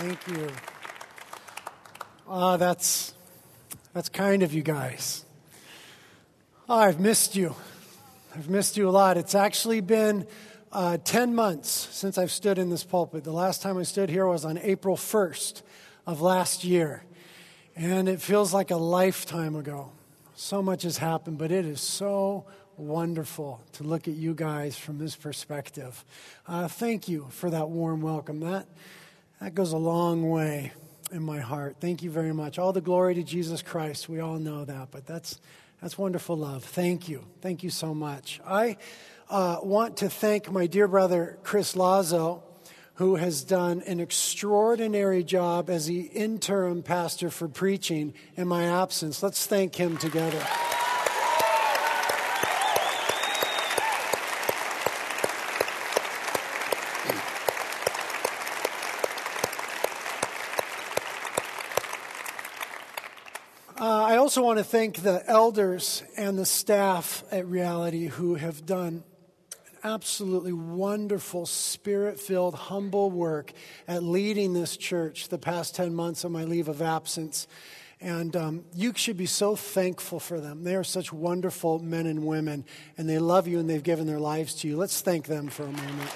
Thank you. That's kind of you guys. Oh, I've missed you. I've missed you a lot. It's actually been 10 months since I've stood in this pulpit. The last time I stood here was on April 1st of last year. And it feels like a lifetime ago. So much has happened, but it is so wonderful to look at you guys from this perspective. Thank you for that warm welcome. That goes a long way in my heart. Thank you very much. All the glory to Jesus Christ. We all know that, but that's wonderful love. Thank you. Thank you so much. I want to thank my dear brother, Chris Lazo, who has done an extraordinary job as the interim pastor for preaching in my absence. Let's thank him together. I also want to thank the elders and the staff at Reality who have done an absolutely wonderful, spirit-filled, humble work at leading this church the past 10 months of my leave of absence. And you should be so thankful for them. They are such wonderful men and women, and they love you and they've given their lives to you. Let's thank them for a moment.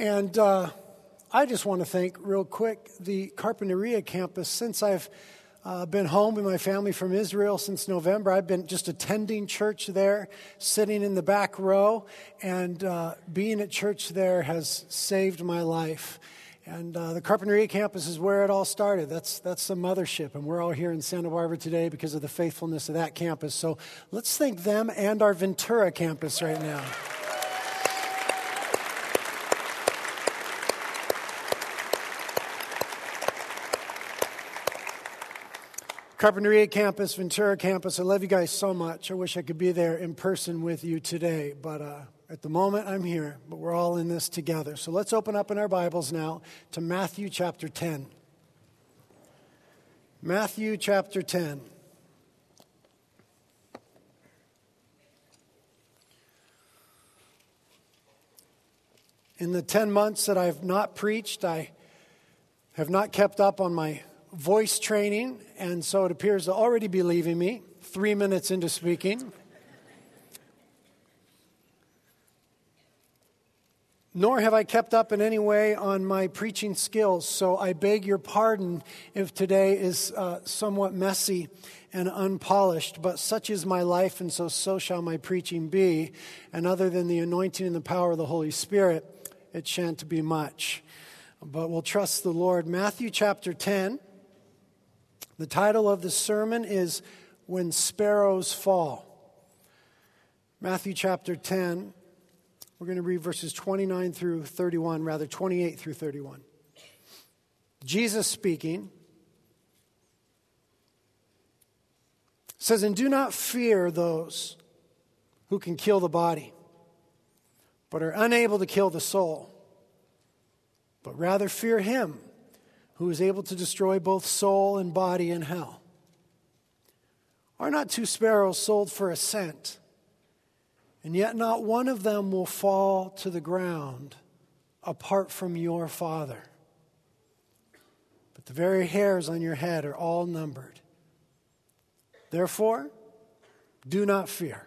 And I just want to thank, real quick, the Carpinteria campus. Since I've been home with my family from Israel since November, I've been just attending church there, sitting in the back row, and being at church there has saved my life. And the Carpinteria campus is where it all started. That's the mothership, and we're all here in Santa Barbara today because of the faithfulness of that campus. So let's thank them and our Ventura campus right now. Carpinteria campus, Ventura campus, I love you guys so much. I wish I could be there in person with you today, but at the moment I'm here, but we're all in this together. So let's open up in our Bibles now to Matthew chapter 10. Matthew chapter 10. In the 10 months that I've not preached, I have not kept up on my voice training, and so it appears to already be leaving me 3 minutes into speaking. Nor have I kept up in any way on my preaching skills, so I beg your pardon if today is somewhat messy and unpolished, but such is my life, and so shall my preaching be, and other than the anointing and the power of the Holy Spirit, it shan't be much. But we'll trust the Lord. Matthew chapter 10. The title of the sermon is When Sparrows Fall. Matthew chapter 10, we're going to read verses 29 through 31, rather 28 through 31. Jesus speaking says, "And do not fear those who can kill the body, but are unable to kill the soul, but rather fear him who is able to destroy both soul and body in hell. Are not 2 sparrows sold for a cent? And yet not one of them will fall to the ground apart from your Father. But the very hairs on your head are all numbered. Therefore, do not fear.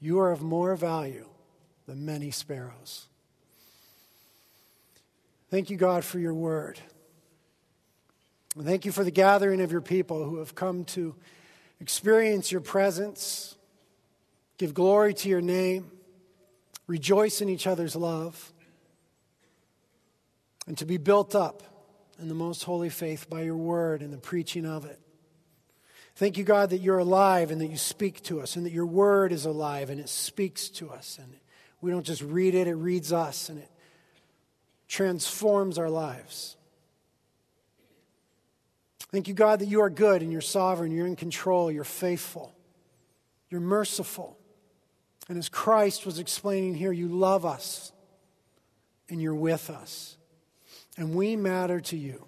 You are of more value than many sparrows." Thank you, God, for your word. And thank you for the gathering of your people who have come to experience your presence, give glory to your name, rejoice in each other's love, and to be built up in the most holy faith by your word and the preaching of it. Thank you, God, that you're alive and that you speak to us and that your word is alive and it speaks to us. And we don't just read it, it reads us and it transforms our lives. Thank you, God, that you are good and you're sovereign, you're in control, you're faithful, you're merciful. And as Christ was explaining here, you love us and you're with us. And we matter to you.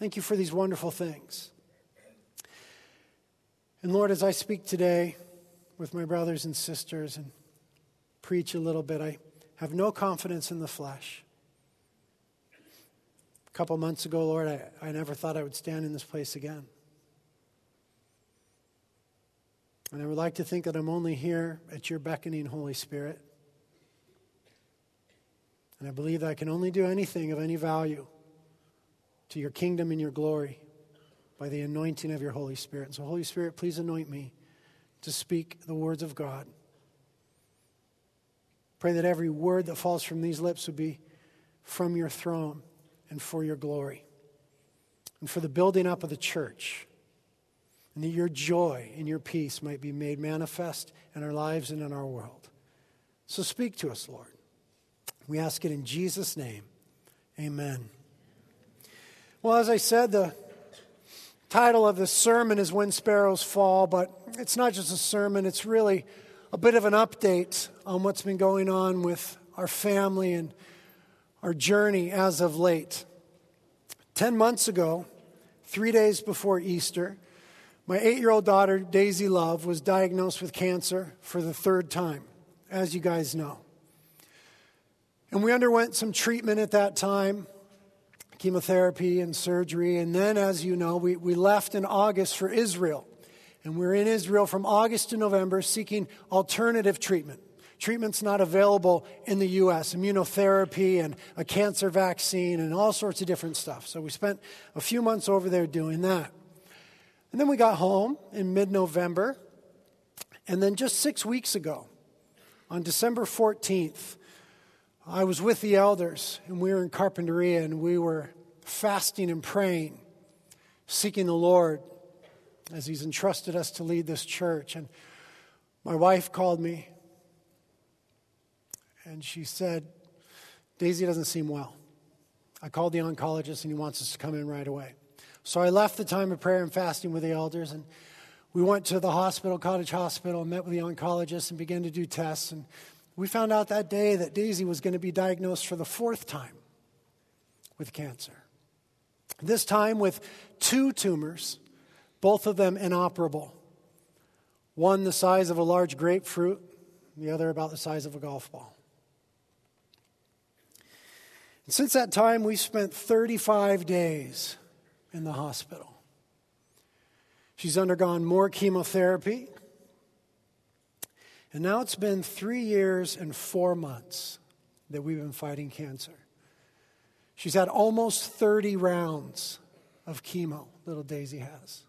Thank you for these wonderful things. And Lord, as I speak today with my brothers and sisters and preach a little bit, I have no confidence in the flesh. A couple months ago, Lord, I never thought I would stand in this place again. And I would like to think that I'm only here at your beckoning, Holy Spirit. And I believe that I can only do anything of any value to your kingdom and your glory by the anointing of your Holy Spirit. And so, Holy Spirit, please anoint me to speak the words of God. Pray that every word that falls from these lips would be from your throne and for your glory and for the building up of the church, and that your joy and your peace might be made manifest in our lives and in our world. So speak to us, Lord. We ask it in Jesus' name. Amen. Well, as I said, the title of this sermon is When Sparrows Fall, but it's not just a sermon, it's really a bit of an update on what's been going on with our family and our journey as of late. 10 months ago, 3 days before Easter, my 8-year-old daughter, Daisy Love, was diagnosed with cancer for the third time, as you guys know. And we underwent some treatment at that time, chemotherapy and surgery, and then, as you know, we left in August for Israel. And we're in Israel from August to November seeking alternative treatment. Treatment's not available in the U.S., immunotherapy and a cancer vaccine and all sorts of different stuff. So we spent a few months over there doing that. And then we got home in mid-November. And then just 6 weeks ago, on December 14th, I was with the elders, and we were in Carpinteria, and we were fasting and praying, seeking the Lord as he's entrusted us to lead this church. And my wife called me, and she said, Daisy doesn't seem well. I called the oncologist, and he wants us to come in right away. So I left the time of prayer and fasting with the elders, and we went to the hospital, Cottage Hospital, and met with the oncologist and began to do tests. And we found out that day that Daisy was going to be diagnosed for the fourth time with cancer. This time with 2 tumors, both of them inoperable. One the size of a large grapefruit, the other about the size of a golf ball. And since that time, we've spent 35 days in the hospital. She's undergone more chemotherapy. And now it's been 3 years and 4 months that we've been fighting cancer. She's had almost 30 rounds of chemo, little Daisy has.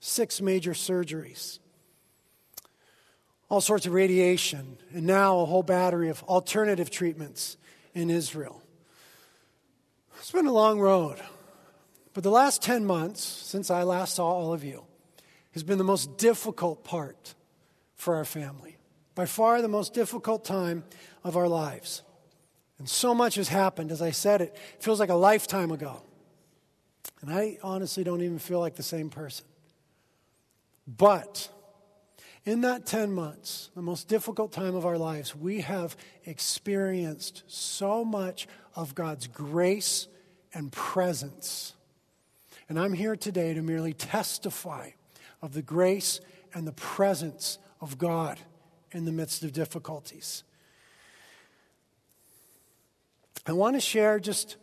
6 major surgeries. All sorts of radiation. And now a whole battery of alternative treatments in Israel. It's been a long road. But the last 10 months, since I last saw all of you, has been the most difficult part for our family. By far the most difficult time of our lives. And so much has happened. As I said, it feels like a lifetime ago. And I honestly don't even feel like the same person. But in that 10 months, the most difficult time of our lives, we have experienced so much of God's grace and presence. And I'm here today to merely testify of the grace and the presence of God in the midst of difficulties. I want to share just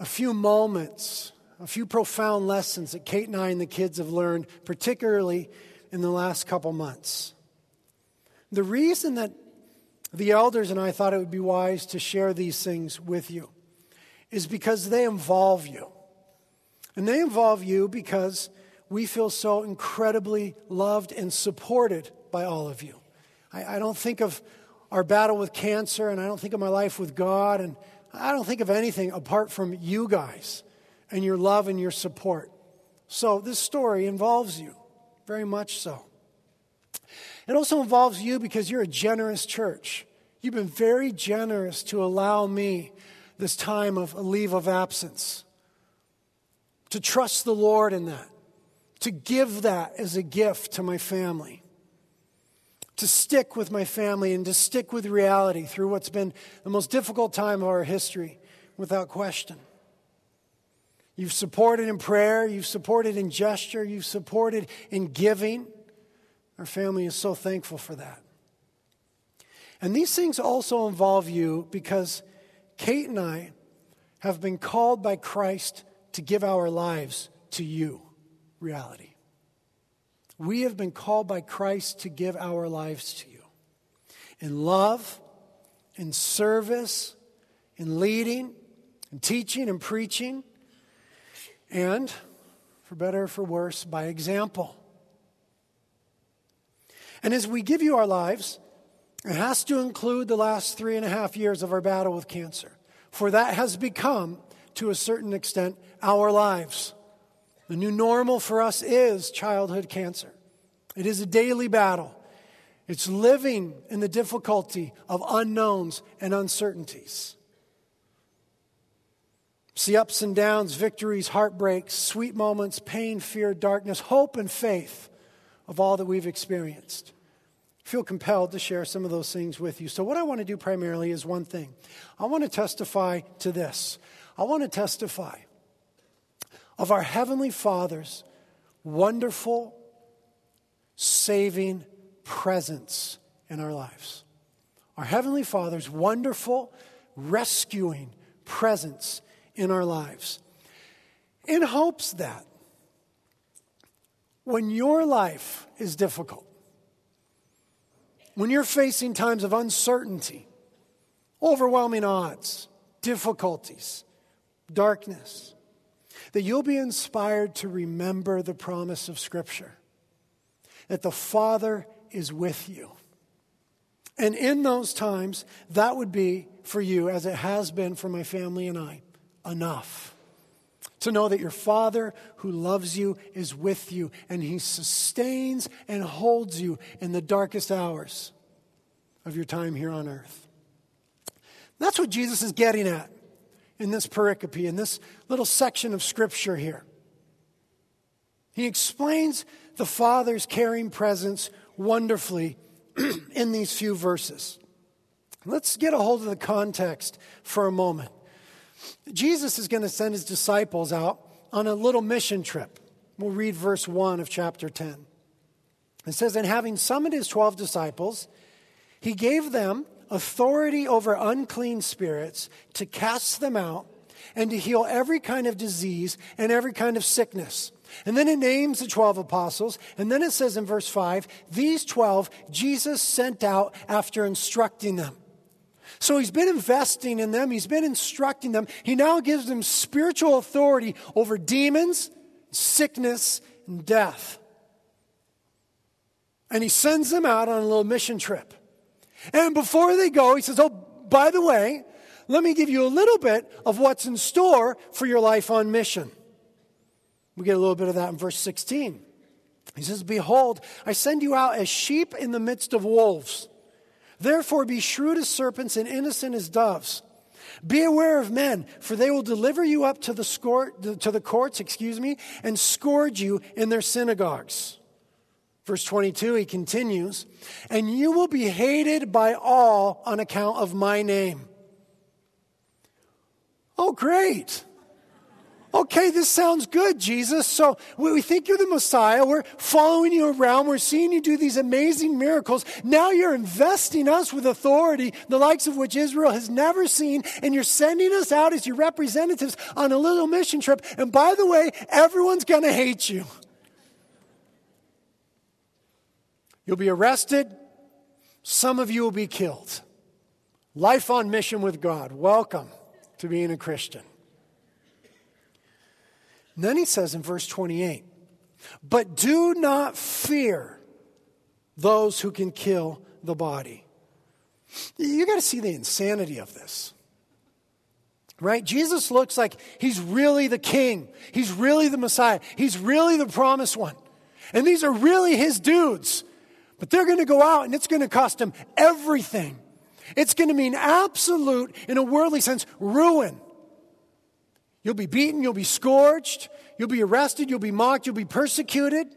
a few moments, a few profound lessons that Kate and I and the kids have learned, particularly in the last couple months. The reason that the elders and I thought it would be wise to share these things with you is because they involve you. And they involve you because we feel so incredibly loved and supported by all of you. I don't think of our battle with cancer, and I don't think of my life with God, and I don't think of anything apart from you guys and your love and your support. So this story involves you, very much so. It also involves you because you're a generous church. You've been very generous to allow me this time of a leave of absence, to trust the Lord in that, to give that as a gift to my family, to stick with my family and to stick with reality through what's been the most difficult time of our history, without question. You've supported in prayer, you've supported in gesture, you've supported in giving, Our family is so thankful for that. And these things also involve you because Kate and I have been called by Christ to give our lives to you, Reality. We have been called by Christ to give our lives to you. In love, in service, in leading, in teaching and preaching, and, for better or for worse, by example. And as we give you our lives, it has to include the last 3.5 years of our battle with cancer. For that has become, to a certain extent, our lives. The new normal for us is childhood cancer. It is a daily battle. It's living in the difficulty of unknowns and uncertainties. See ups and downs, victories, heartbreaks, sweet moments, pain, fear, darkness, hope, and faith of all that we've experienced. I feel compelled to share some of those things with you. So what I want to do primarily is one thing. I want to testify to this. I want to testify of our Heavenly Father's wonderful, saving presence in our lives. Our Heavenly Father's wonderful, rescuing presence in our lives. In hopes that when your life is difficult, when you're facing times of uncertainty, overwhelming odds, difficulties, darkness, that you'll be inspired to remember the promise of Scripture, that the Father is with you. And in those times, that would be for you, as it has been for my family and I, enough. To know that your Father who loves you is with you, and He sustains and holds you in the darkest hours of your time here on earth. That's what Jesus is getting at in this pericope, in this little section of Scripture here. He explains the Father's caring presence wonderfully in these few verses. Let's get a hold of the context for a moment. Jesus is going to send His disciples out on a little mission trip. We'll read verse 1 of chapter 10. It says, "And having summoned His 12 disciples, He gave them authority over unclean spirits to cast them out and to heal every kind of disease and every kind of sickness." And then it names the 12 apostles. And then it says in verse 5, these 12 Jesus sent out after instructing them. So He's been investing in them. He's been instructing them. He now gives them spiritual authority over demons, sickness, and death. And He sends them out on a little mission trip. And before they go, He says, oh, by the way, let me give you a little bit of what's in store for your life on mission. We get a little bit of that in verse 16. He says, "Behold, I send you out as sheep in the midst of wolves. Therefore be shrewd as serpents and innocent as doves. Be aware of men, for they will deliver you up to the courts, and scourge you in their synagogues." Verse 22, he continues, "And you will be hated by all on account of my name." Oh, great. Okay, this sounds good, Jesus. So we think you're the Messiah. We're following you around. We're seeing you do these amazing miracles. Now you're investing us with authority, the likes of which Israel has never seen. And you're sending us out as your representatives on a little mission trip. And by the way, everyone's going to hate you. You'll be arrested. Some of you will be killed. Life on mission with God. Welcome to being a Christian. And then he says in verse 28, "But do not fear those who can kill the body." You got to see the insanity of this. Right? Jesus looks like He's really the King. He's really the Messiah. He's really the promised one. And these are really His dudes. But they're going to go out and it's going to cost them everything. It's going to mean absolute, in a worldly sense, ruin. You'll be beaten, you'll be scourged, you'll be arrested, you'll be mocked, you'll be persecuted.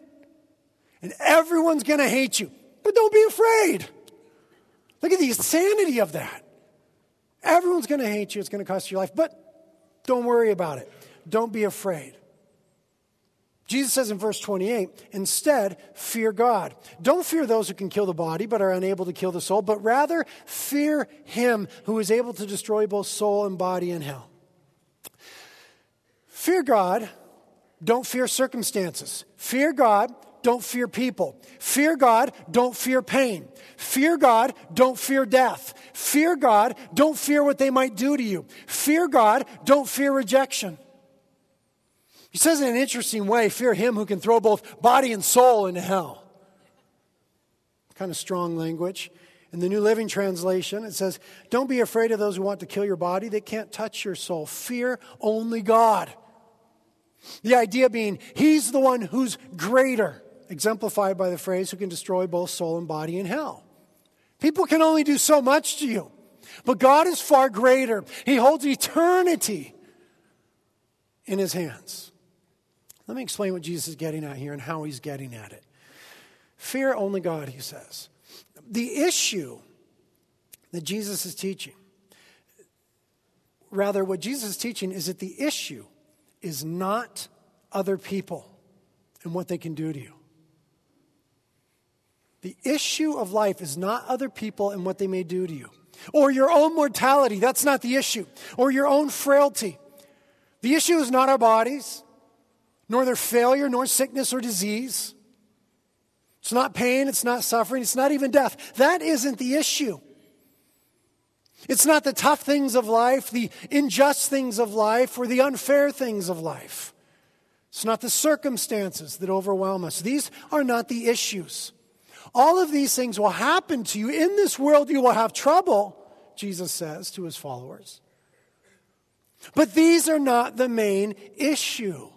And everyone's going to hate you. But don't be afraid. Look at the insanity of that. Everyone's going to hate you. It's going to cost you your life. But don't worry about it. Don't be afraid. Jesus says in verse 28, instead, fear God. Don't fear those who can kill the body but are unable to kill the soul, but rather fear him who is able to destroy both soul and body in hell. Fear God, don't fear circumstances. Fear God, don't fear people. Fear God, don't fear pain. Fear God, don't fear death. Fear God, don't fear what they might do to you. Fear God, don't fear rejection. He says in an interesting way, fear him who can throw both body and soul into hell. Kind of strong language. In the New Living Translation, it says, don't be afraid of those who want to kill your body. They can't touch your soul. Fear only God. The idea being, he's the one who's greater, exemplified by the phrase, who can destroy both soul and body in hell. People can only do so much to you, but God is far greater. He holds eternity in his hands. Let me explain what Jesus is getting at here and how he's getting at it. Fear only God, he says. The issue that Jesus is teaching, rather what Jesus is teaching is that the issue is not other people and what they can do to you. The issue of life is not other people and what they may do to you. Or your own mortality, that's not the issue. Or your own frailty. The issue is not our bodies, nor their failure, nor sickness or disease. It's not pain, it's not suffering, it's not even death. That isn't the issue. It's not the tough things of life, the unjust things of life, or the unfair things of life. It's not the circumstances that overwhelm us. These are not the issues. All of these things will happen to you. In this world, you will have trouble, Jesus says to his followers. But these are not the main issue.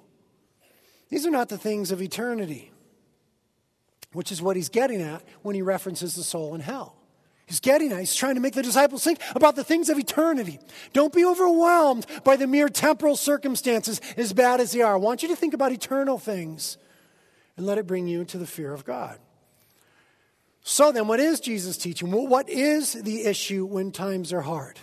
These are not the things of eternity, which is what he's getting at when he references the soul in hell. He's getting at, he's trying to make the disciples think about the things of eternity. Don't be overwhelmed by the mere temporal circumstances, as bad as they are. I want you to think about eternal things and let it bring you to the fear of God. So then, what is Jesus teaching? Well, what is the issue when times are hard,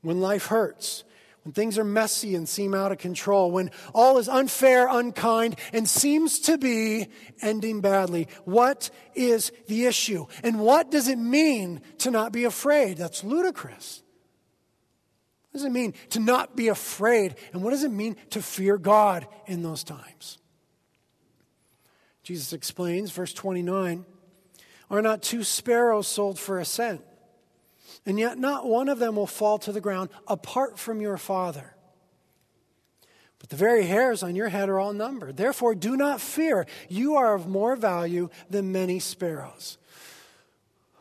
when life hurts, when things are messy and seem out of control, when all is unfair, unkind, and seems to be ending badly? What is the issue? And what does it mean to not be afraid? That's ludicrous. What does it mean to not be afraid? And what does it mean to fear God in those times? Jesus explains, verse 29, "Are not two sparrows sold for a cent? And yet not one of them will fall to the ground apart from your Father. But the very hairs on your head are all numbered. Therefore, do not fear. You are of more value than many sparrows."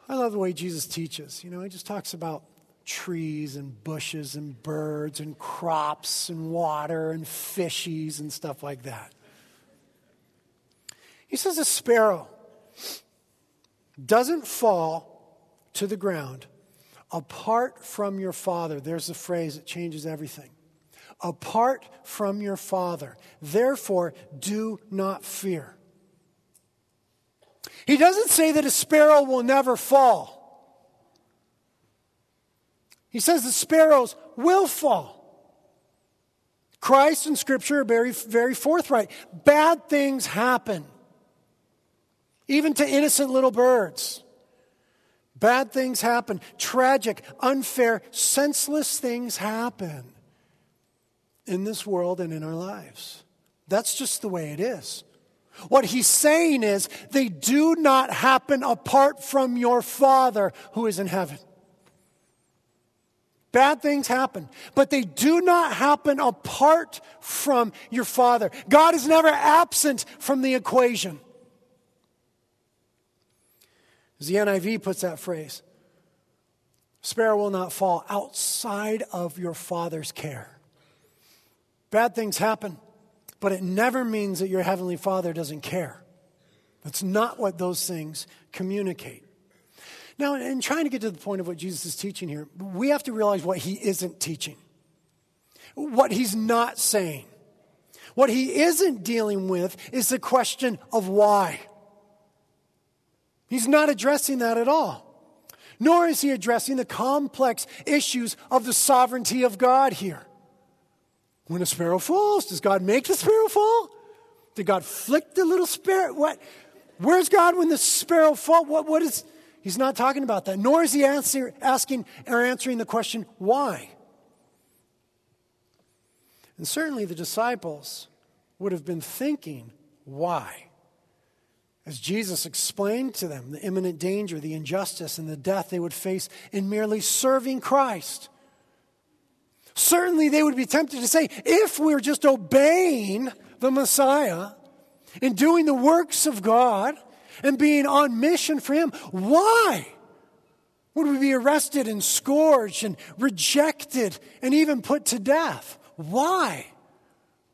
I love the way Jesus teaches. You know, he just talks about trees and bushes and birds and crops and water and fishies and stuff like that. He says a sparrow doesn't fall to the ground apart from your Father. There's a phrase that changes everything. Apart from your Father. Therefore, do not fear. He doesn't say that a sparrow will never fall. He says the sparrows will fall. Christ and Scripture are very, very forthright. Bad things happen. Even to innocent little birds. Bad things happen. Tragic, unfair, senseless things happen in this world and in our lives. That's just the way it is. What he's saying is they do not happen apart from your Father who is in heaven. Bad things happen, but they do not happen apart from your Father. God is never absent from the equation. As the NIV puts that phrase, sparrow will not fall outside of your Father's care. Bad things happen, but it never means that your Heavenly Father doesn't care. That's not what those things communicate. Now, in trying to get to the point of what Jesus is teaching here, we have to realize what he isn't teaching, what he's not saying. What he isn't dealing with is the question of why. He's not addressing that at all. Nor is he addressing the complex issues of the sovereignty of God here. When a sparrow falls, does God make the sparrow fall? Did God flick the little sparrow? What? Where's God when the sparrow falls? What is? He's not talking about that. Nor is he answering the question, why? And certainly the disciples would have been thinking, why? As Jesus explained to them the imminent danger, the injustice, and the death they would face in merely serving Christ. Certainly they would be tempted to say, if we're just obeying the Messiah and doing the works of God and being on mission for him, why would we be arrested and scourged and rejected and even put to death? Why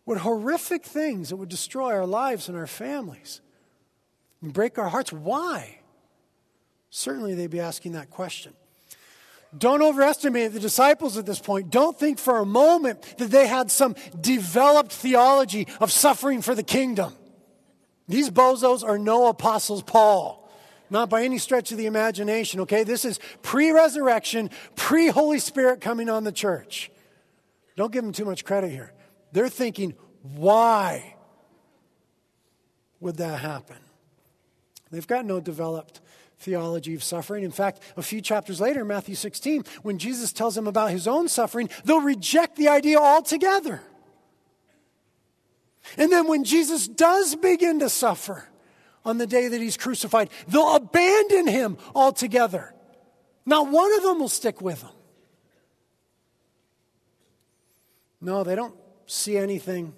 would horrific things that would destroy our lives and our families and break our hearts, why? Certainly they'd be asking that question. Don't overestimate the disciples at this point. Don't think for a moment that they had some developed theology of suffering for the kingdom. These bozos are no Apostles Paul. Not by any stretch of the imagination, okay? This is pre-resurrection, pre-Holy Spirit coming on the church. Don't give them too much credit here. They're thinking, why would that happen? They've got no developed theology of suffering. In fact, a few chapters later, Matthew 16, when Jesus tells them about his own suffering, they'll reject the idea altogether. And then when Jesus does begin to suffer on the day that he's crucified, they'll abandon him altogether. Not one of them will stick with him. No, they don't see anything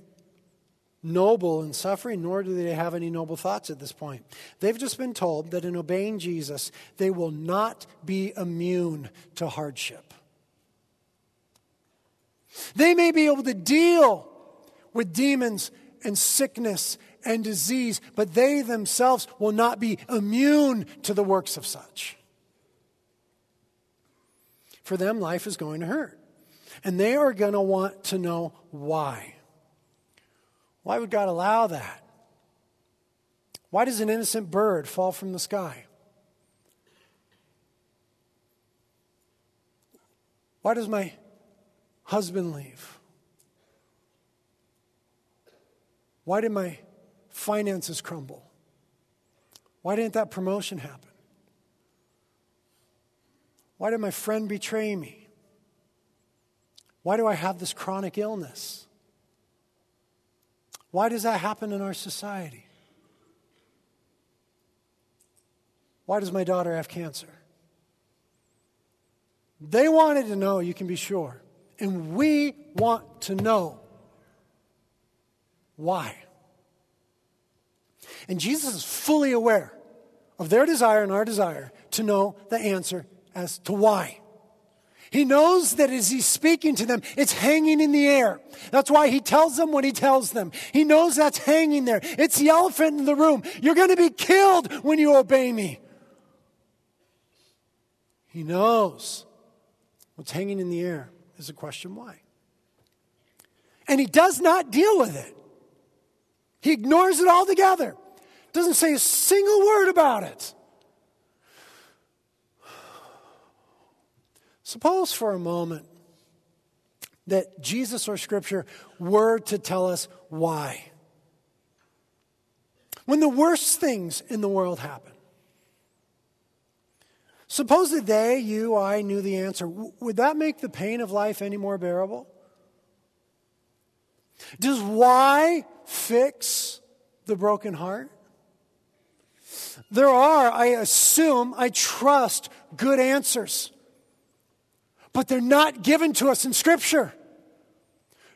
noble in suffering, nor do they have any noble thoughts at this point. They've just been told that in obeying Jesus, they will not be immune to hardship. They may be able to deal with demons and sickness and disease, but they themselves will not be immune to the works of such. For them, life is going to hurt. And they are going to want to know why. Why would God allow that? Why does an innocent bird fall from the sky? Why does my husband leave? Why did my finances crumble? Why didn't that promotion happen? Why did my friend betray me? Why do I have this chronic illness? Why does that happen in our society? Why does my daughter have cancer? They wanted to know, you can be sure. And we want to know why. And Jesus is fully aware of their desire and our desire to know the answer as to why. He knows that as he's speaking to them, it's hanging in the air. That's why he tells them what he tells them. He knows that's hanging there. It's the elephant in the room. You're going to be killed when you obey me. He knows what's hanging in the air is the question why. And he does not deal with it. He ignores it altogether. Doesn't say a single word about it. Suppose for a moment that Jesus or Scripture were to tell us why. When the worst things in the world happen. Suppose that they, you, I knew the answer. Would that make the pain of life any more bearable? Does why fix the broken heart? There are, I assume, I trust, good answers. But they're not given to us in Scripture,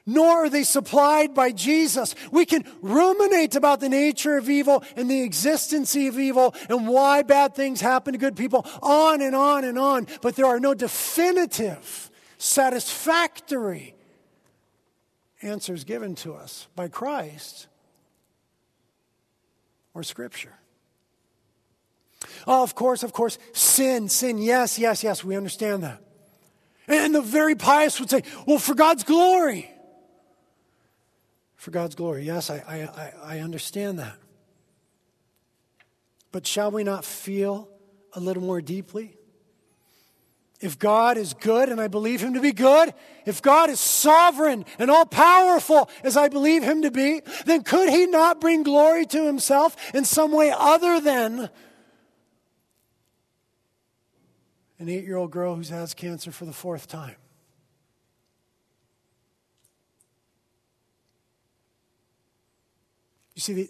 nor are they supplied by Jesus. We can ruminate about the nature of evil and the existence of evil and why bad things happen to good people, on and on and on. But there are no definitive, satisfactory answers given to us by Christ or Scripture. Oh, of course, sin, yes, we understand that. And the very pious would say, well, for God's glory. For God's glory. Yes, I understand that. But shall we not feel a little more deeply If God is good, and I believe him to be good, if God is sovereign and all-powerful, as I believe him to be, then could he not bring glory to himself in some way other than an 8-year-old girl who has cancer for the 4th time? You see,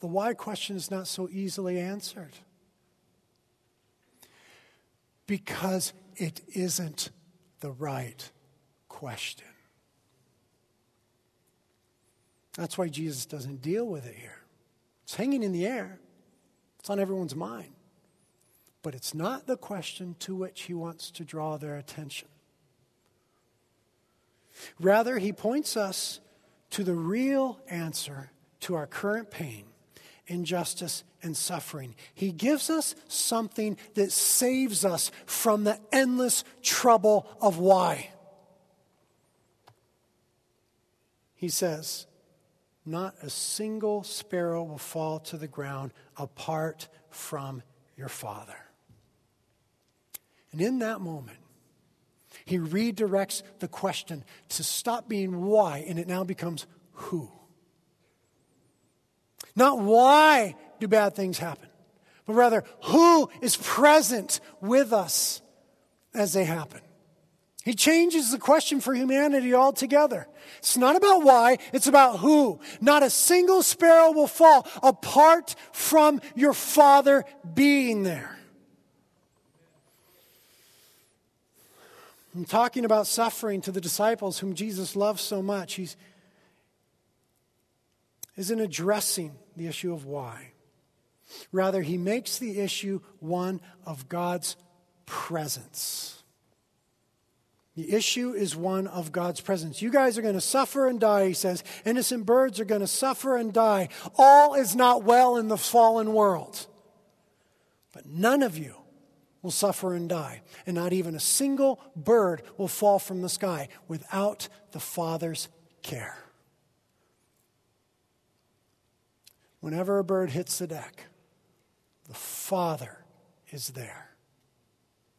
the why question is not so easily answered. Because it isn't the right question. That's why Jesus doesn't deal with it here. It's hanging in the air. It's on everyone's mind. But it's not the question to which he wants to draw their attention. Rather, he points us to the real answer to our current pain, injustice, and suffering. He gives us something that saves us from the endless trouble of why. He says, not a single sparrow will fall to the ground apart from your Father. And in that moment, he redirects the question to stop being why, and it now becomes who. Not why do bad things happen, but rather who is present with us as they happen. He changes the question for humanity altogether. It's not about why, it's about who. Not a single sparrow will fall apart from your Father being there. I'm talking about suffering to the disciples whom Jesus loves so much. He isn't addressing the issue of why. Rather, he makes the issue one of God's presence. The issue is one of God's presence. You guys are going to suffer and die, he says. Innocent birds are going to suffer and die. All is not well in the fallen world. But none of you will suffer and die. And not even a single bird will fall from the sky without the Father's care. Whenever a bird hits the deck, the Father is there.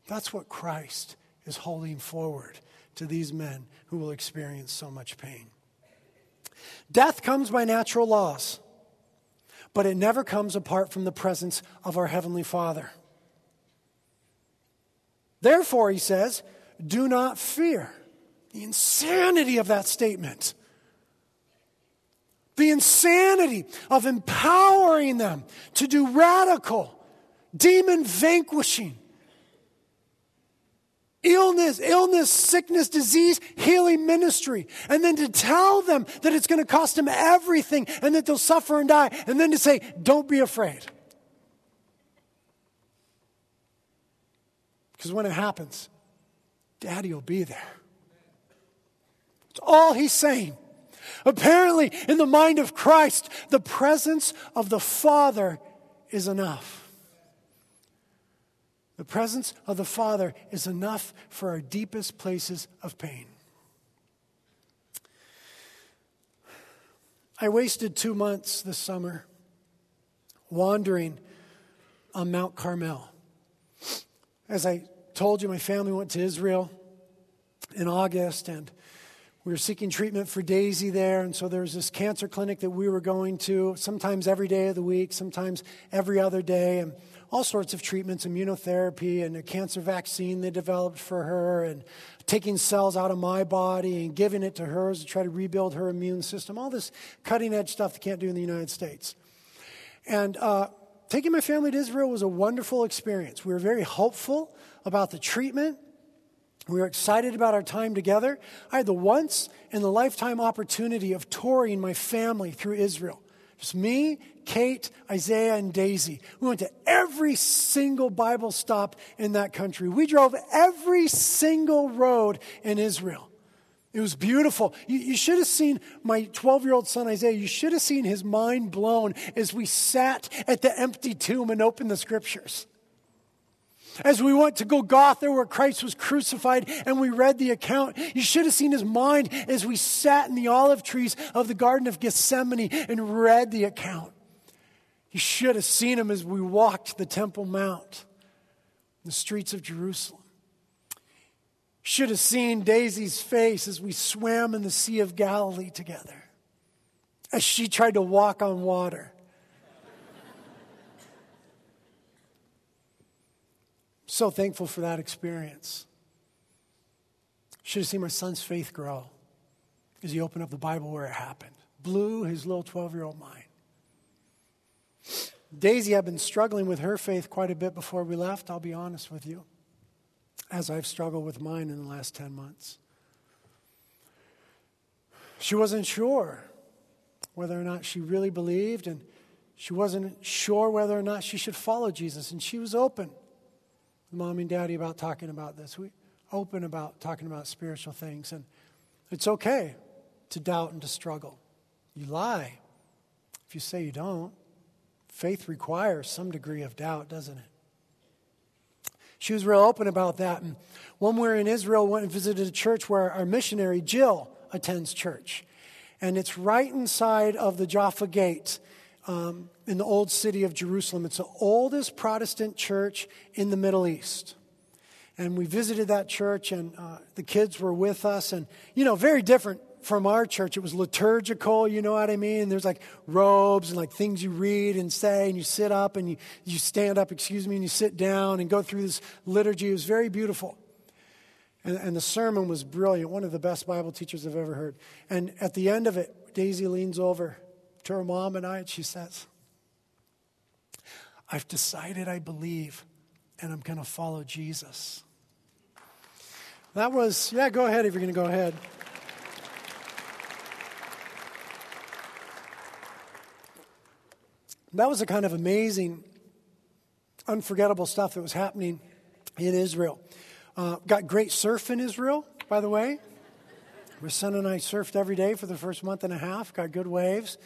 That's what Christ is holding forward to these men who will experience so much pain. Death comes by natural laws, but it never comes apart from the presence of our Heavenly Father. Therefore, he says, do not fear. The insanity of that statement. The insanity of empowering them to do radical, demon-vanquishing, illness, sickness, disease, healing ministry. And then to tell them that it's going to cost them everything and that they'll suffer and die. And then to say, don't be afraid. Because when it happens, Daddy will be there. That's all he's saying. Apparently, in the mind of Christ, the presence of the Father is enough. The presence of the Father is enough for our deepest places of pain. I wasted 2 months this summer wandering on Mount Carmel. As I told you, my family went to Israel in August, and we were seeking treatment for Daisy there, and so there was this cancer clinic that we were going to, sometimes every day of the week, sometimes every other day, and all sorts of treatments, immunotherapy, and a cancer vaccine they developed for her, and taking cells out of my body and giving it to hers to try to rebuild her immune system, all this cutting-edge stuff they can't do in the United States. And taking my family to Israel was a wonderful experience. We were very hopeful about the treatment. We were excited about our time together. I had the once-in-a-lifetime opportunity of touring my family through Israel. Just me, Kate, Isaiah, and Daisy. We went to every single Bible stop in that country. We drove every single road in Israel. It was beautiful. You should have seen my 12-year-old son, Isaiah. You should have seen his mind blown as we sat at the empty tomb and opened the scriptures. As we went to Golgotha where Christ was crucified and we read the account, you should have seen his mind as we sat in the olive trees of the Garden of Gethsemane and read the account. You should have seen him as we walked the Temple Mount, the streets of Jerusalem. should have seen Daisy's face as we swam in the Sea of Galilee together, as she tried to walk on water. So thankful for that experience. Should have seen my son's faith grow as he opened up the Bible where it happened. Blew his little 12-year-old mind. Daisy had been struggling with her faith quite a bit before we left, I'll be honest with you, as I've struggled with mine in the last 10 months. She wasn't sure whether or not she really believed, and she wasn't sure whether or not she should follow Jesus, and she was open with Mom and Daddy about talking about this. We open about talking about spiritual things, and it's okay to doubt and to struggle. You lie if you say you don't. Faith requires some degree of doubt, doesn't it? She was real open about that. And when we were in Israel, went and visited a church where our missionary, Jill, attends church. And it's right inside of the Jaffa Gate in the old city of Jerusalem. It's the oldest Protestant church in the Middle East. And we visited that church, and the kids were with us. And, you know, very different from our church. It was liturgical, you know what I mean? There's like robes and like things you read and say, and you sit up and you stand up, and you sit down and go through this liturgy. It was very beautiful. And the sermon was brilliant. One of the best Bible teachers I've ever heard. And at the end of it, Daisy leans over to her mom and I, and she says, "I've decided I believe, and I'm going to follow Jesus." That was, yeah, go ahead if you're going to go ahead. That was the kind of amazing, unforgettable stuff that was happening in Israel. Got great surf in Israel, by the way. My son and I surfed every day for the first month and a half. Got good waves.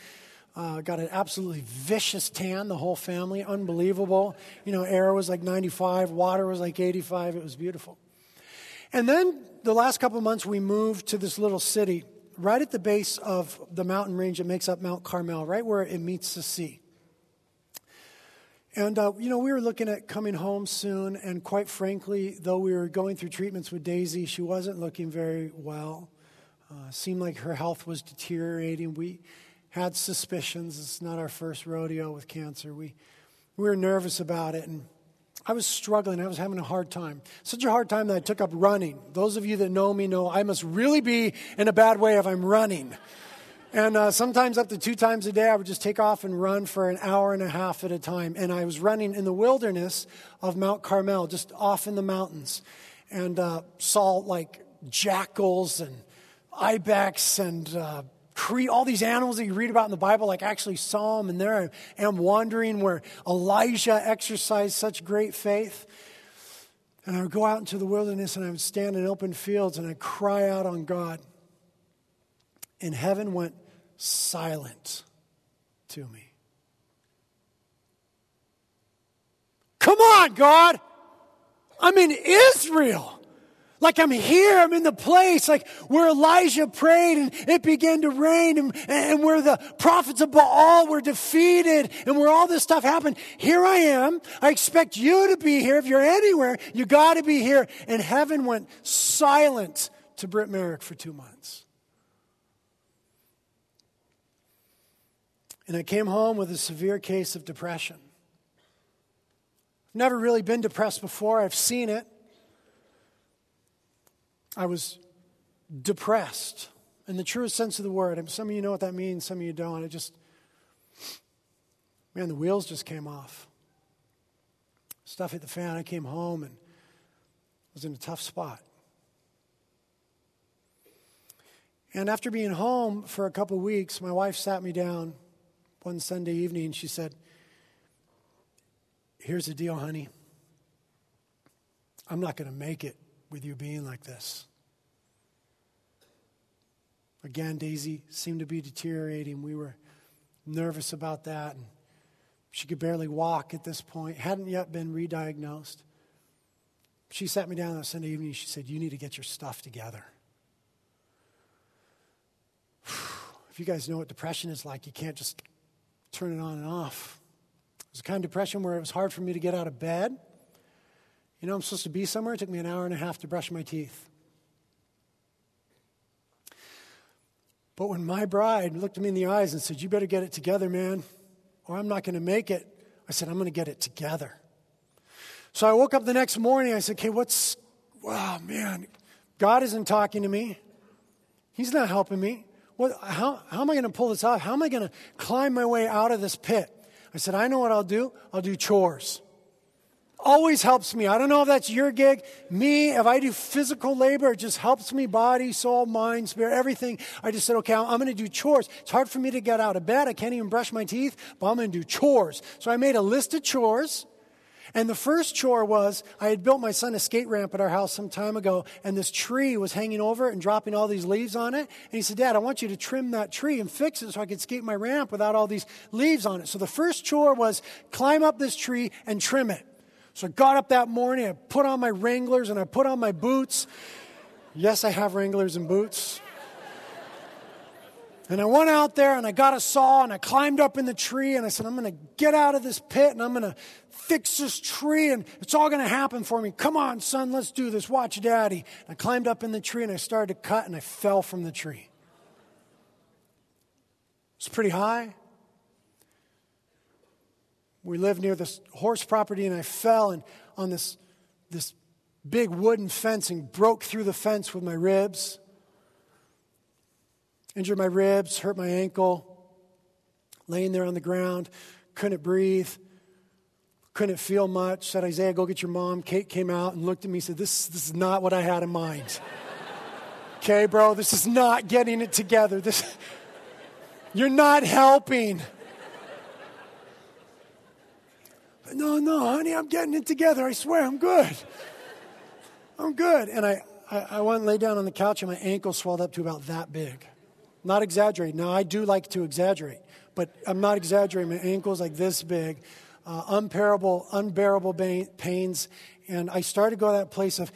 Got an absolutely vicious tan, the whole family. Unbelievable. You know, air was like 95. Water was like 85. It was beautiful. And then the last couple months we moved to this little city right at the base of the mountain range that makes up Mount Carmel, right where it meets the sea. And, you know, we were looking at coming home soon, and quite frankly, though we were going through treatments with Daisy, she wasn't looking very well. Seemed like her health was deteriorating. We had suspicions. It's not our first rodeo with cancer. We were nervous about it, and I was struggling. I was having a hard time, such a hard time that I took up running. Those of you that know me know I must really be in a bad way if I'm running. And sometimes up to 2 times a day, I would just take off and run for an hour and a half at a time. And I was running in the wilderness of Mount Carmel, just off in the mountains. And saw like jackals and ibex and all these animals that you read about in the Bible, like actually saw them. And there I am wandering where Elijah exercised such great faith. And I would go out into the wilderness and I would stand in open fields and I'd cry out on God. And heaven went silent to me. Come on, God! I'm in Israel! Like I'm here, I'm in the place, like where Elijah prayed and it began to rain, and where the prophets of Baal were defeated, and where all this stuff happened. Here I am. I expect you to be here. If you're anywhere, you got to be here. And heaven went silent to Britt Merrick for 2 months. And I came home with a severe case of depression. I've never really been depressed before. I've seen it. I was depressed in the truest sense of the word. And some of you know what that means. Some of you don't. It just, man, the wheels just came off. Stuff hit the fan. I came home and was in a tough spot. And after being home for a couple weeks, my wife sat me down one Sunday evening, she said, "Here's the deal, honey. I'm not going to make it with you being like this." Again, Daisy seemed to be deteriorating. We were nervous about that. And she could barely walk at this point. Hadn't yet been re-diagnosed. She sat me down that Sunday evening. She said, "You need to get your stuff together." If you guys know what depression is like, you can't just turn it on and off. It was a kind of depression where it was hard for me to get out of bed. You know, I'm supposed to be somewhere. It took me an hour and a half to brush my teeth. But when my bride looked me in the eyes and said, you better get it together, man, or I'm not going to make it, I said, I'm going to get it together. So I woke up the next morning. I said, okay, wow, man, God isn't talking to me. He's not helping me. How am I going to pull this off? How am I going to climb my way out of this pit? I said, I know what I'll do. I'll do chores. Always helps me. I don't know if that's your gig. Me, if I do physical labor, it just helps me, body, soul, mind, spirit, everything. I just said, okay, I'm going to do chores. It's hard for me to get out of bed. I can't even brush my teeth, but I'm going to do chores. So I made a list of chores. And the first chore was, I had built my son a skate ramp at our house some time ago, and this tree was hanging over it and dropping all these leaves on it. And he said, Dad, I want you to trim that tree and fix it so I could skate my ramp without all these leaves on it. So the first chore was climb up this tree and trim it. So I got up that morning, I put on my Wranglers and I put on my boots. Yes, I have Wranglers and boots. And I went out there and I got a saw and I climbed up in the tree and I said, I'm going to get out of this pit and I'm going to fix this tree and it's all going to happen for me. Come on, son, let's do this. Watch Daddy. And I climbed up in the tree and I started to cut and I fell from the tree. It's pretty high. We lived near this horse property, and I fell and on this big wooden fence and broke through the fence with my ribs. Injured my ribs, hurt my ankle, laying there on the ground, couldn't breathe, couldn't feel much. Said, Isaiah, go get your mom. Kate came out and looked at me and said, this is not what I had in mind. Okay, bro, this is not getting it together. You're not helping. No, honey, I'm getting it together. I swear, I'm good. I'm good. And I went and lay down on the couch, and my ankle swelled up to about that big. Not exaggerating. Now, I do like to exaggerate, but I'm not exaggerating. My ankle's like this big, unbearable pains. And I started to go to that place of,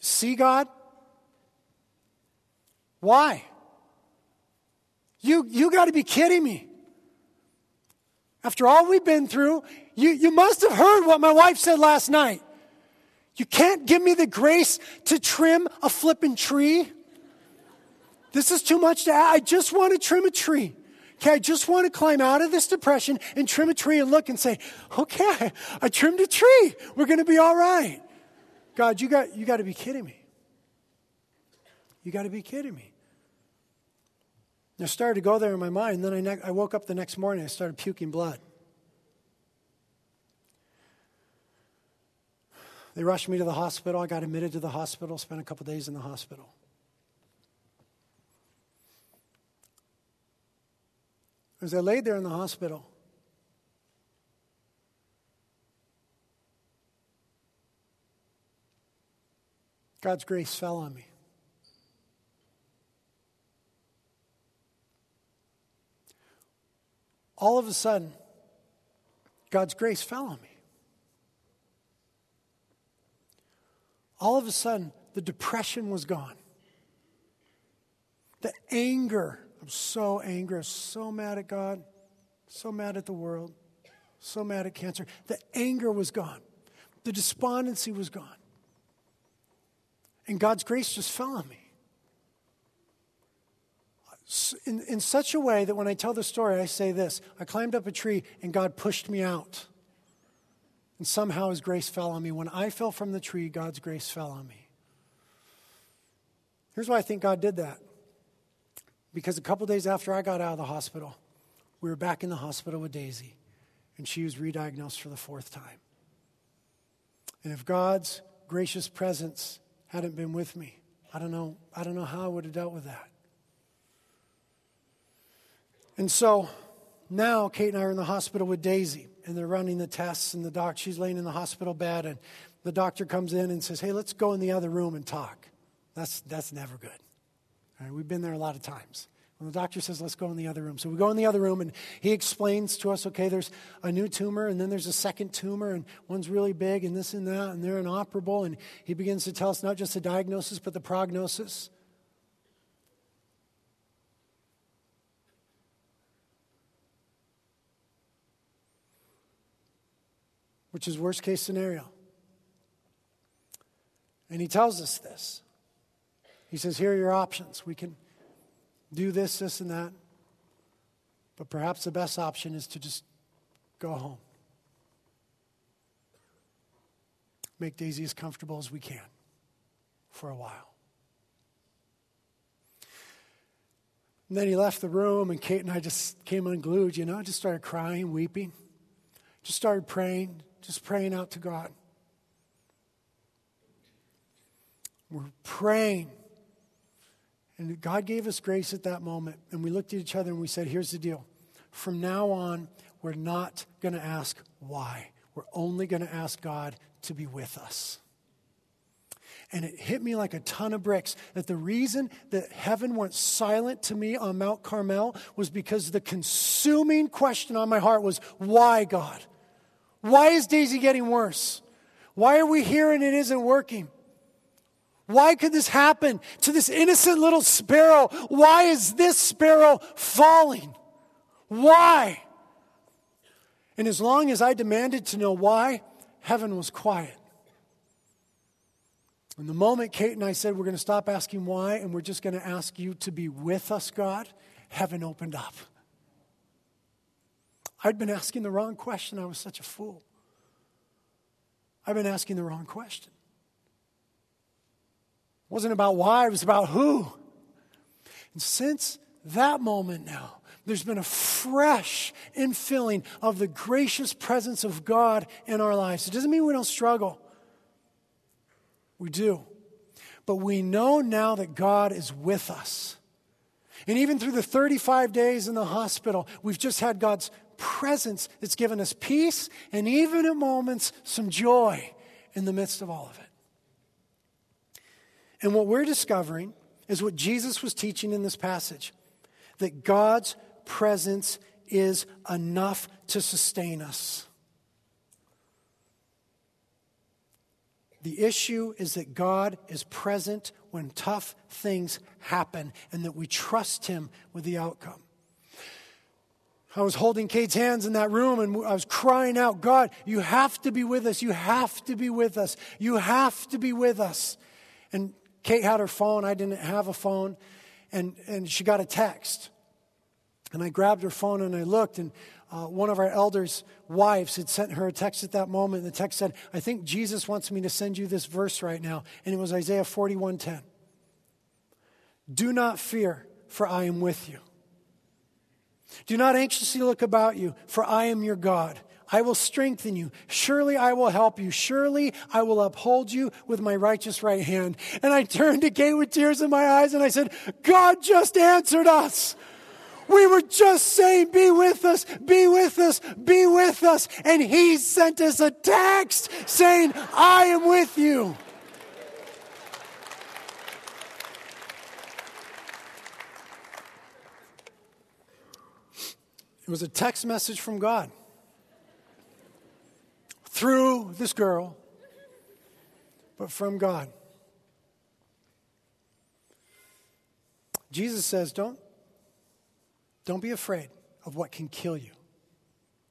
see, God? Why? You got to be kidding me. After all we've been through, you must have heard what my wife said last night. You can't give me the grace to trim a flipping tree. This is too much to ask. I just want to trim a tree. Okay, I just want to climb out of this depression and trim a tree and look and say, okay, I trimmed a tree. We're going to be all right. God, you got to be kidding me. You got to be kidding me. And I started to go there in my mind. And then I woke up the next morning. I started puking blood. They rushed me to the hospital. I got admitted to the hospital. Spent a couple days in the hospital. As I laid there in the hospital, God's grace fell on me. All of a sudden, God's grace fell on me. All of a sudden, the depression was gone. The anger. I'm so angry. I'm so mad at God. So mad at the world. So mad at cancer. The anger was gone. The despondency was gone. And God's grace just fell on me. In such a way that when I tell the story, I say this. I climbed up a tree and God pushed me out. And somehow his grace fell on me. When I fell from the tree, God's grace fell on me. Here's why I think God did that. Because a couple days after I got out of the hospital, we were back in the hospital with Daisy. And she was re-diagnosed for the fourth time. And if God's gracious presence hadn't been with me, I don't know how I would have dealt with that. And so now Kate and I are in the hospital with Daisy. And they're running the tests, and she's laying in the hospital bed, and the doctor comes in and says, hey, let's go in the other room and talk. That's never good. All right, we've been there a lot of times. When the doctor says, let's go in the other room. So we go in the other room, and he explains to us, okay, there's a new tumor, and then there's a second tumor, and one's really big, and this and that, and they're inoperable. And he begins to tell us not just the diagnosis, but the prognosis. Which is worst case scenario. And he tells us this. He says, here are your options. We can do this, this, and that. But perhaps the best option is to just go home. Make Daisy as comfortable as we can for a while. And then he left the room, and Kate and I just came unglued, I just started crying, weeping. Just started praying, just praying out to God. We're praying. And God gave us grace at that moment. And we looked at each other and we said, here's the deal. From now on, we're not going to ask why. We're only going to ask God to be with us. And it hit me like a ton of bricks that the reason that heaven went silent to me on Mount Carmel was because the consuming question on my heart was, why, God? Why is Daisy getting worse? Why are we here and it isn't working? Why could this happen to this innocent little sparrow? Why is this sparrow falling? Why? And as long as I demanded to know why, heaven was quiet. And the moment Kate and I said, we're going to stop asking why, and we're just going to ask you to be with us, God, heaven opened up. I'd been asking the wrong question. I was such a fool. I've been asking the wrong question. It wasn't about why, it was about who. And since that moment now, there's been a fresh infilling of the gracious presence of God in our lives. It doesn't mean we don't struggle. We do. But we know now that God is with us. And even through the 35 days in the hospital, we've just had God's presence that's given us peace and even at moments some joy in the midst of all of it. And what we're discovering is what Jesus was teaching in this passage, that God's presence is enough to sustain us. The issue is that God is present when tough things happen and that we trust him with the outcome. I was holding Kate's hands in that room and I was crying out, God, you have to be with us. You have to be with us. You have to be with us. And Kate had her phone. I didn't have a phone. And she got a text. And I grabbed her phone and I looked, and one of our elders' wives had sent her a text at that moment. And the text said, I think Jesus wants me to send you this verse right now. And it was Isaiah 41:10. Do not fear, for I am with you. Do not anxiously look about you, for I am your God. I will strengthen you. Surely I will help you. Surely I will uphold you with my righteous right hand. And I turned to Kate with tears in my eyes and I said, God just answered us. We were just saying, be with us, be with us, be with us. And he sent us a text saying, I am with you. It was a text message from God through this girl, but from God. Jesus says, Don't be afraid of what can kill you.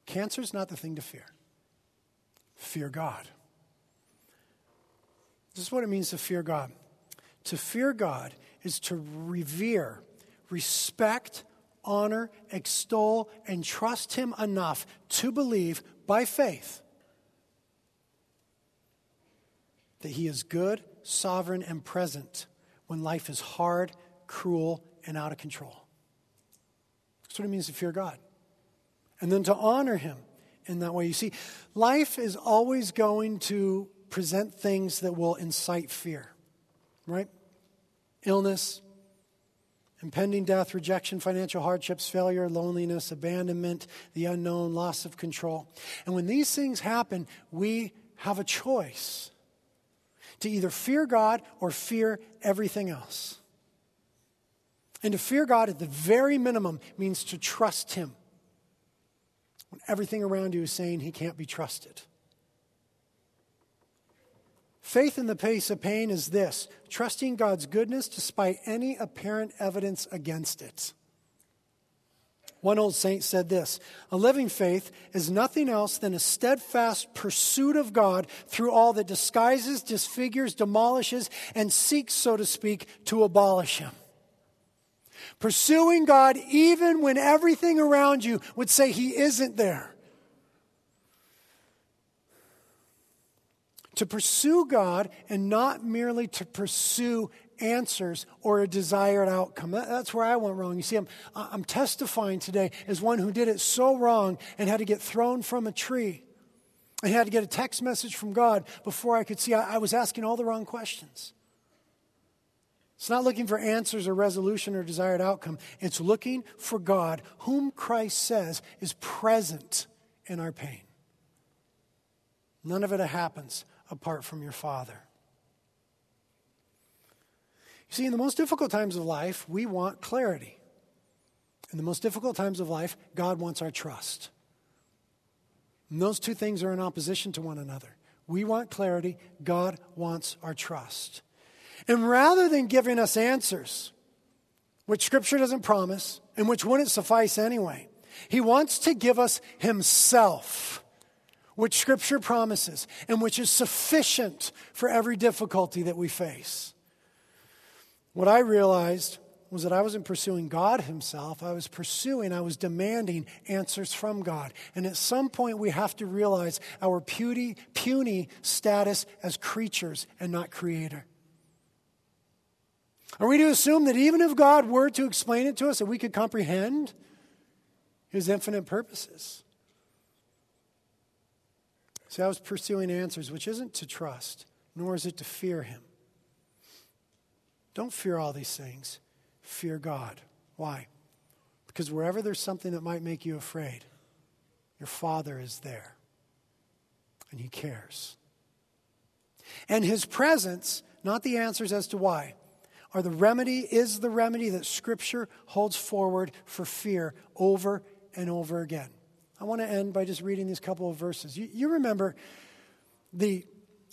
Cancer's not the thing to fear. Fear God. This is what it means to fear God. To fear God is to revere, respect, honor, extol, and trust him enough to believe by faith that he is good, sovereign, and present when life is hard, cruel, and out of control. That's what it means to fear God. And then to honor him in that way. You see, life is always going to present things that will incite fear, right? Illness, impending death, rejection, financial hardships, failure, loneliness, abandonment, the unknown, loss of control. And when these things happen, we have a choice to either fear God or fear everything else. And to fear God at the very minimum means to trust him when everything around you is saying he can't be trusted. Faith in the face of pain is this: trusting God's goodness despite any apparent evidence against it. One old saint said this: a living faith is nothing else than a steadfast pursuit of God through all that disguises, disfigures, demolishes, and seeks, so to speak, to abolish him. Pursuing God even when everything around you would say He isn't there. To pursue God and not merely to pursue answers or a desired outcome. That's where I went wrong. You see, I'm testifying today as one who did it so wrong and had to get thrown from a tree. I had to get a text message from God before I could see. I was asking all the wrong questions. It's not looking for answers or resolution or desired outcome. It's looking for God, whom Christ says is present in our pain. None of it happens apart from your Father. You see, in the most difficult times of life, we want clarity. In the most difficult times of life, God wants our trust. And those two things are in opposition to one another. We want clarity. God wants our trust. And rather than giving us answers, which Scripture doesn't promise and which wouldn't suffice anyway, He wants to give us Himself, which Scripture promises and which is sufficient for every difficulty that we face. What I realized was that I wasn't pursuing God Himself. I was demanding answers from God. And at some point, we have to realize our puny status as creatures and not creator. Are we to assume that even if God were to explain it to us, that we could comprehend His infinite purposes? See, I was pursuing answers, which isn't to trust, nor is it to fear Him. Don't fear all these things. Fear God. Why? Because wherever there's something that might make you afraid, your Father is there, and He cares. And His presence, not the answers as to why, is the remedy that Scripture holds forward for fear over and over again. I want to end by just reading these couple of verses. You remember the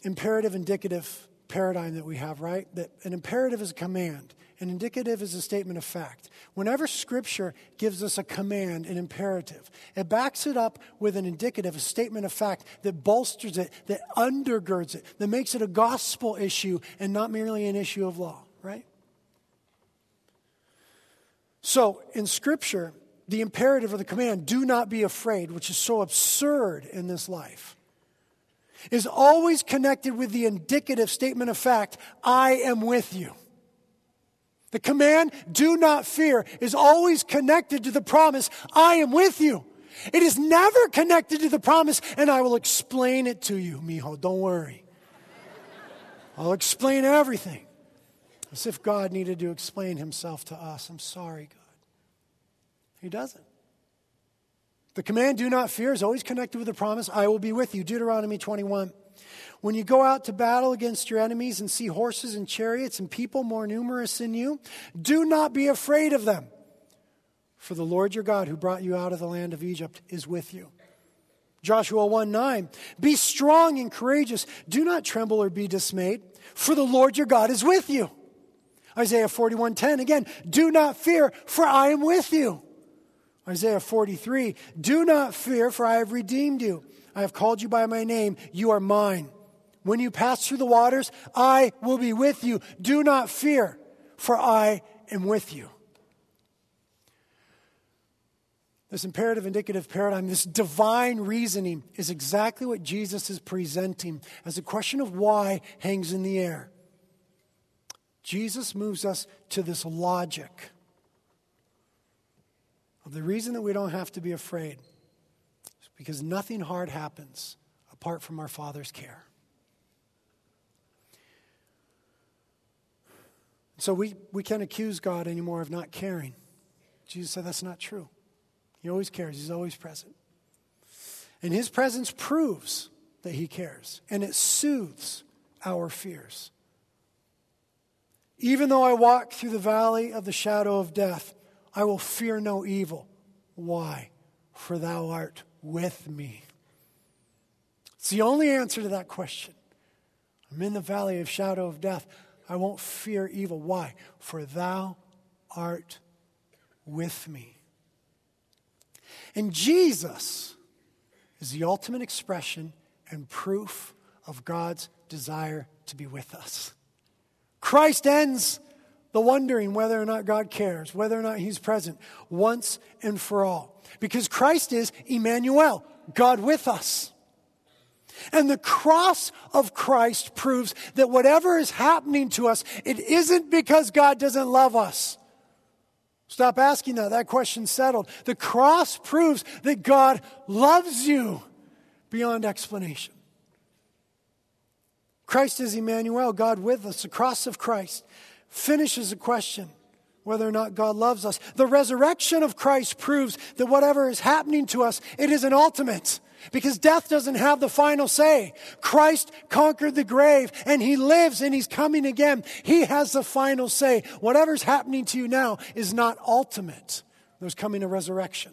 imperative indicative paradigm that we have, right? That an imperative is a command. An indicative is a statement of fact. Whenever Scripture gives us a command, an imperative, it backs it up with an indicative, a statement of fact that bolsters it, that undergirds it, that makes it a gospel issue and not merely an issue of law, right? So, in Scripture, the imperative or the command, do not be afraid, which is so absurd in this life, is always connected with the indicative statement of fact, I am with you. The command, do not fear, is always connected to the promise, I am with you. It is never connected to the promise, and I will explain it to you, mijo, don't worry. I'll explain everything. As if God needed to explain Himself to us. I'm sorry, God. He doesn't. The command, do not fear, is always connected with the promise, I will be with you. Deuteronomy 21. When you go out to battle against your enemies and see horses and chariots and people more numerous than you, do not be afraid of them. For the Lord your God who brought you out of the land of Egypt is with you. Joshua 1:9. Be strong and courageous. Do not tremble or be dismayed, for the Lord your God is with you. Isaiah 41:10, again, do not fear, for I am with you. Isaiah 43, do not fear, for I have redeemed you. I have called you by my name, you are mine. When you pass through the waters, I will be with you. Do not fear, for I am with you. This imperative indicative paradigm, this divine reasoning, is exactly what Jesus is presenting as the question of why hangs in the air. Jesus moves us to this logic of the reason that we don't have to be afraid is because nothing hard happens apart from our Father's care. So we can't accuse God anymore of not caring. Jesus said that's not true. He always cares. He's always present. And His presence proves that He cares, and it soothes our fears. Even though I walk through the valley of the shadow of death, I will fear no evil. Why? For thou art with me. It's the only answer to that question. I'm in the valley of shadow of death. I won't fear evil. Why? For thou art with me. And Jesus is the ultimate expression and proof of God's desire to be with us. Christ ends The wondering whether or not God cares, whether or not he's present, once and for all. Because Christ is Emmanuel, God with us. And the cross of Christ proves that whatever is happening to us, it isn't because God doesn't love us. Stop asking that. That question's settled. The cross proves that God loves you beyond explanation. Christ is Emmanuel, God with us. The cross of Christ finishes the question whether or not God loves us. The resurrection of Christ proves that whatever is happening to us, it is an ultimate, because death doesn't have the final say. Christ conquered the grave, and he lives, and he's coming again. He has the final say. Whatever's happening to you now is not ultimate. There's coming a resurrection.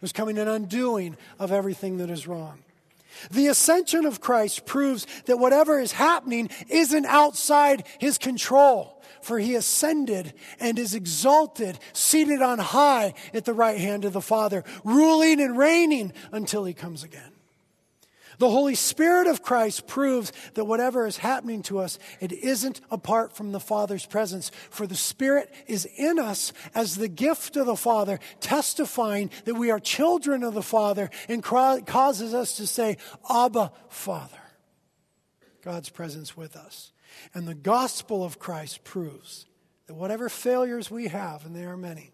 There's coming an undoing of everything that is wrong. The ascension of Christ proves that whatever is happening isn't outside his control. For he ascended and is exalted, seated on high at the right hand of the Father, ruling and reigning until he comes again. The Holy Spirit of Christ proves that whatever is happening to us, it isn't apart from the Father's presence. For the Spirit is in us as the gift of the Father, testifying that we are children of the Father, and causes us to say, Abba, Father. God's presence with us. And the gospel of Christ proves that whatever failures we have, and they are many,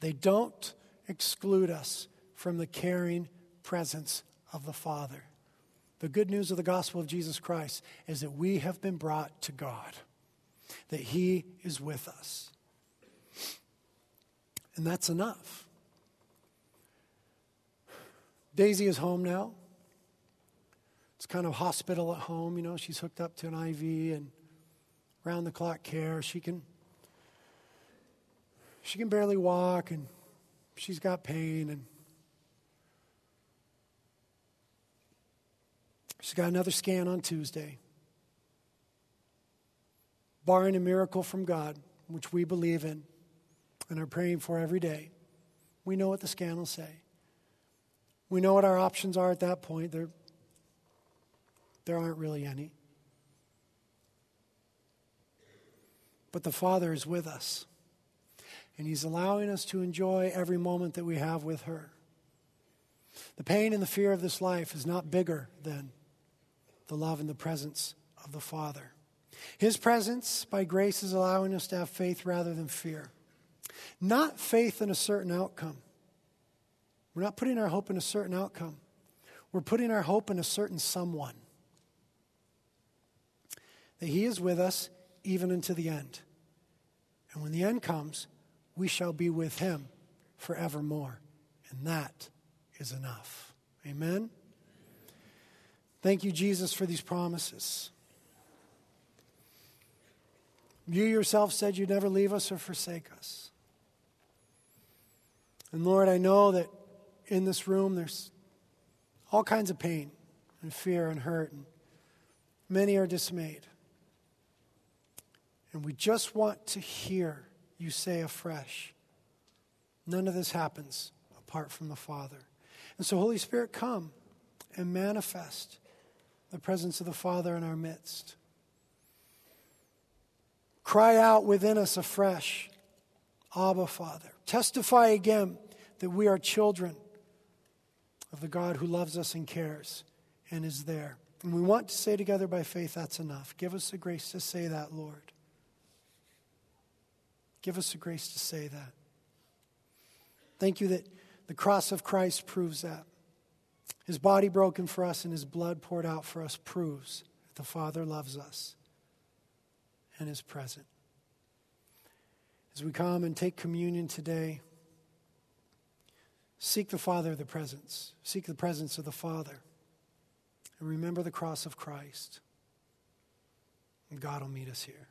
they don't exclude us from the caring presence of the Father. The good news of the gospel of Jesus Christ is that we have been brought to God, that he is with us. And that's enough. Daisy is home now. It's kind of hospital at home, you know. She's hooked up to an IV and round-the-clock care. She can barely walk, and she's got pain, and she's got another scan on Tuesday. Barring a miracle from God, which we believe in and are praying for every day, we know what the scan will say. We know what our options are at that point. There aren't really any. But the Father is with us. And he's allowing us to enjoy every moment that we have with her. The pain and the fear of this life is not bigger than the love and the presence of the Father. His presence, by grace, is allowing us to have faith rather than fear. Not faith in a certain outcome. We're not putting our hope in a certain outcome. We're putting our hope in a certain someone. That he is with us even unto the end. And when the end comes, we shall be with him forevermore. And that is enough. Amen? Thank you, Jesus, for these promises. You yourself said you'd never leave us or forsake us. And Lord, I know that in this room there's all kinds of pain and fear and hurt, and many are dismayed. And we just want to hear you say afresh, none of this happens apart from the Father. And so, Holy Spirit, come and manifest the presence of the Father in our midst. Cry out within us afresh, Abba, Father. Testify again that we are children of the God who loves us and cares and is there. And we want to say together by faith, that's enough. Give us the grace to say that, Lord. Give us the grace to say that. Thank you that the cross of Christ proves that. His body broken for us and his blood poured out for us proves that the Father loves us and is present. As we come and take communion today, seek the Father of the presence. Seek the presence of the Father. And remember the cross of Christ. And God will meet us here.